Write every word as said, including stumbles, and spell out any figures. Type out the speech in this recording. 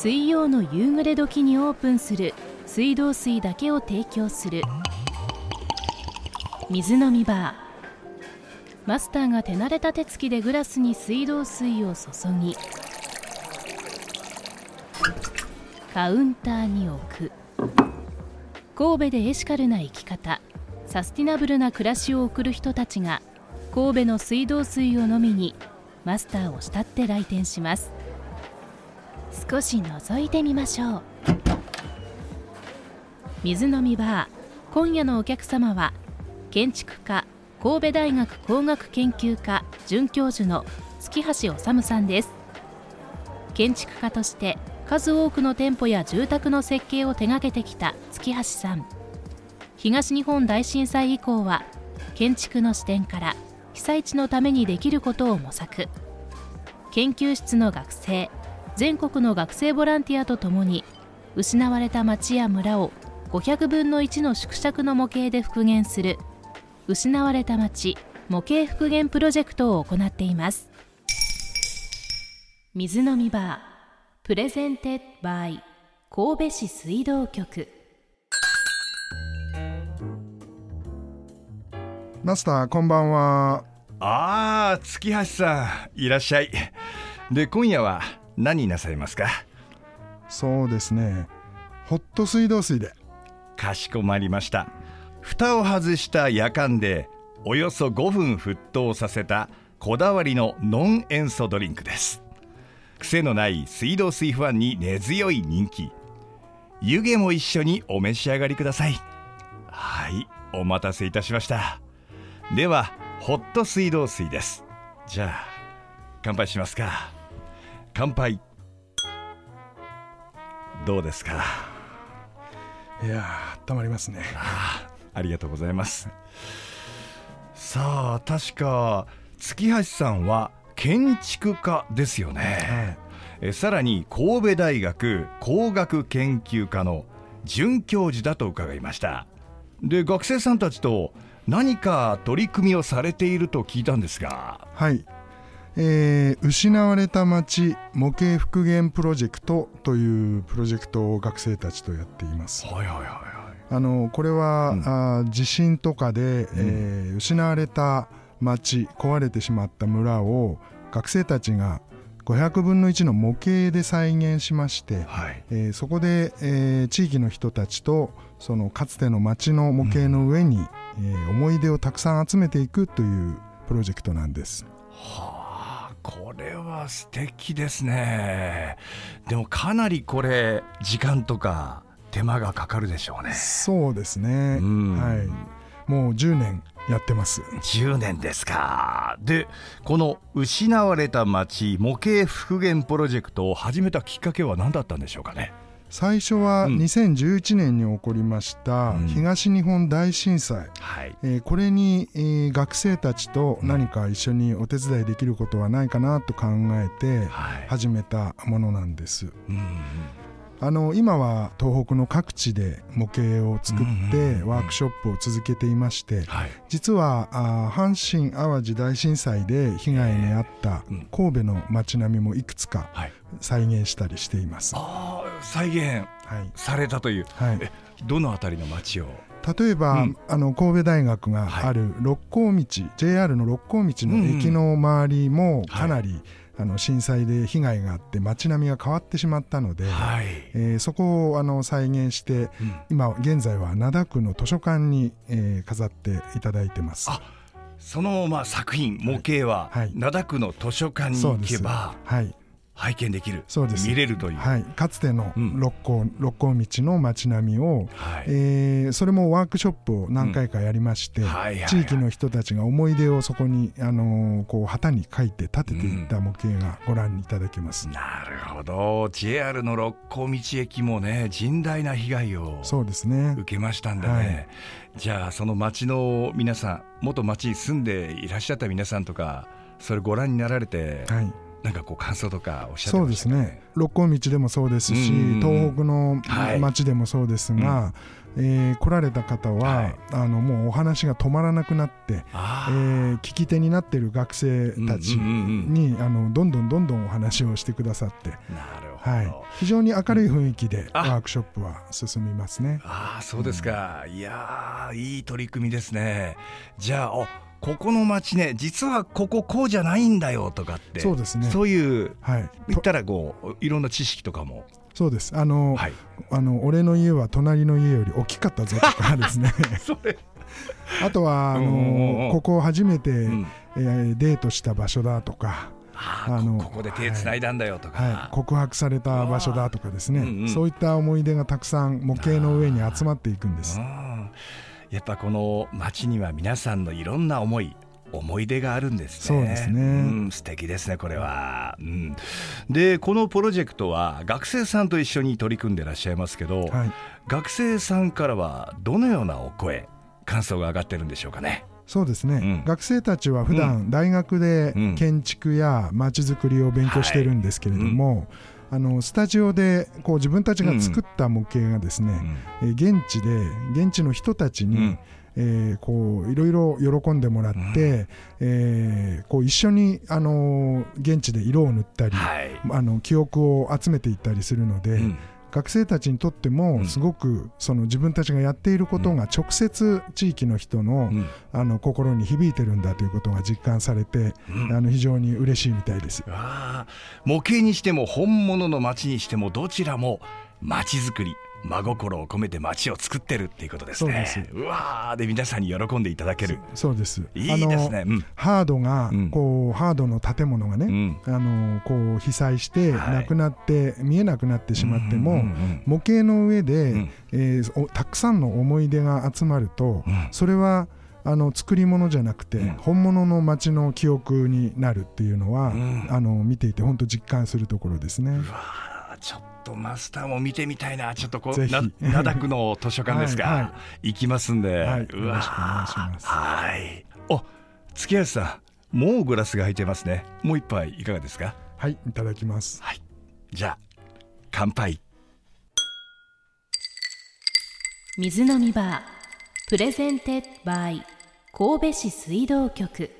水曜の夕暮れ時にオープンする水道水だけを提供する水飲みバー。マスターが手慣れた手つきでグラスに水道水を注ぎ、カウンターに置く。神戸でエシカルな生き方、サスティナブルな暮らしを送る人たちが神戸の水道水を飲みにマスターを慕って来店します。少し覗いてみましょう。水飲みバー、今夜のお客様は建築家、神戸大学工学研究科准教授の月橋修さんです。建築家として数多くの店舗や住宅の設計を手掛けてきた月橋さん。東日本大震災以降は建築の視点から被災地のためにできることを模索。研究室の学生、全国の学生ボランティアとともに失われた町や村をごひゃくぶんのいちの縮尺の模型で復元する失われた町模型復元プロジェクトを行っています。水飲みバープレゼンテッドバイ神戸市水道局。マスター、こんばんは。あー、月橋さん、いらっしゃい。で、今夜は何なさいますか？そうですね、ホット水道水で。かしこまりました。蓋を外したやかんでおよそごふん沸騰させたこだわりのノン塩素ドリンクです。癖のない水道水ファンに根強い人気。湯気も一緒にお召し上がりください。はい、お待たせいたしました。ではホット水道水です。じゃあ乾杯しますか。乾杯。どうですか？いやー、たまりますね。ああ、ありがとうございます。さあ、確か月橋さんは建築家ですよね、はい、えさらに神戸大学工学研究科の准教授だと伺いました。で、学生さんたちと何か取り組みをされていると聞いたんですが。はい、えー、失われた町模型復元プロジェクトというプロジェクトを学生たちとやっています。はいはいはいはい、あのこれは、うん、あ地震とかで、うんえー、失われた町、壊れてしまった村を学生たちがごひゃくぶんのいちの模型で再現しまして、はいえー、そこで、えー、地域の人たちとそのかつての町の模型の上に、うんえー、思い出をたくさん集めていくというプロジェクトなんです。はあ、これは素敵ですね。でもかなりこれ時間とか手間がかかるでしょうね。そうですね、うんはい、もうじゅうねんやってます。じゅうねんですか。で、この失われた町模型復元プロジェクトを始めたきっかけは何だったんでしょうかね。最初はにせんじゅういちねんに起こりました東日本大震災、うんはいえー、これに、えー、学生たちと何か一緒にお手伝いできることはないかなと考えて始めたものなんです、はいうん、あの今は東北の各地で模型を作ってワークショップを続けていまして、うんはい、実はあ阪神淡路大震災で被害に遭った神戸の街並みもいくつか再現したりしています、はい再現されたという、はい、えどのあたりの町を。例えば、うん、あの神戸大学がある六甲道、はい、ジェイアール の六甲道の駅の周りもかなり、うんはい、あの震災で被害があって町並みが変わってしまったので、はいえー、そこをあの再現して、うん、今現在は灘区の図書館に、えー、飾っていただいてます。あ、その、まあ、作品模型は、はいはい、灘区の図書館に行けば拝見できる、そうです見れるという、はい、かつての六甲、うん、六甲道の町並みを、はいえー、それもワークショップを何回かやりまして、うんはいはいはい、地域の人たちが思い出をそこに、あのー、こう旗に書いて立てていった模型がご覧いただけます、うん、なるほど。 ジェイアール の六甲道駅もね、甚大な被害をそうですね受けましたんでね、はい、じゃあその町の皆さん、元町に住んでいらっしゃった皆さんとか、それご覧になられて、はいなんかこう感想とかおっしゃってましたね。そうですね、六甲道でもそうですし、東北の町でもそうですが、はい、うん、えー、来られた方は、はい、あのもうお話が止まらなくなって、えー、聞き手になっている学生たちに、うんうんうん、あのどんどんどんどんお話をしてくださって、なるほど、はい、非常に明るい雰囲気でワークショップは進みますね。ああ、そうですか、うん、いやいい取り組みですね。じゃああここの町ね、実はこここうじゃないんだよとかって、そうですね、そういう、はい、言ったらこういろんな知識とかも。そうです、あの、はい、あの俺の家は隣の家より大きかったぞとかですねそれあとはあのここ初めて、うん、えー、デートした場所だとか、ああのここで手つないだんだよとか、はいはい、告白された場所だとかですね、うんうん、そういった思い出がたくさん模型の上に集まっていくんです。やっぱこの町には皆さんのいろんな思い思い出があるんですね。そうですね、うん、素敵ですねこれは、うん、でこのプロジェクトは学生さんと一緒に取り組んでらっしゃいますけど、はい、学生さんからはどのようなお声感想が上がってるんでしょうかね。そうですね、うん、学生たちは普段大学で建築や街づくりを勉強してるんですけれども、はい、うん、あのスタジオでこう自分たちが作った模型がですね、うん、え現地で現地の人たちに、うん、えー、こういろいろ喜んでもらって、うん、えー、こう一緒に、あのー、現地で色を塗ったり、はい、あの記憶を集めていったりするので、うん、学生たちにとってもすごくその自分たちがやっていることが直接地域の人のあの心に響いてるんだということが実感されて、あの非常に嬉しいみたいです、うん、あ模型にしても本物の街にしてもどちらも街づくり真心を込めて街を作ってるっていうことですね。そうです。うわーで皆さんに喜んでいただける。そうです。いいですね。あの、うん、ハードがこう、うん、ハードの建物がね、うん、あのこう被災してなくなって、はい、見えなくなってしまっても、うんうんうん、模型の上で、うん、えー、たくさんの思い出が集まると、うん、それはあの作り物じゃなくて、うん、本物の街の記憶になるっていうのは、うん、あの見ていて本当実感するところですね。うわーちょっとマスターも見てみたいな。ちょっとこう灘区の図書館ですか、はいはい、行きますんで、はい、うわよろしくお願いします。はい、お月橋さんもうグラスが空いてますね。もう一杯いかがですか。はい、いただきます、はい、じゃあ乾杯。水飲みバープレゼンテッドバイ神戸市水道局。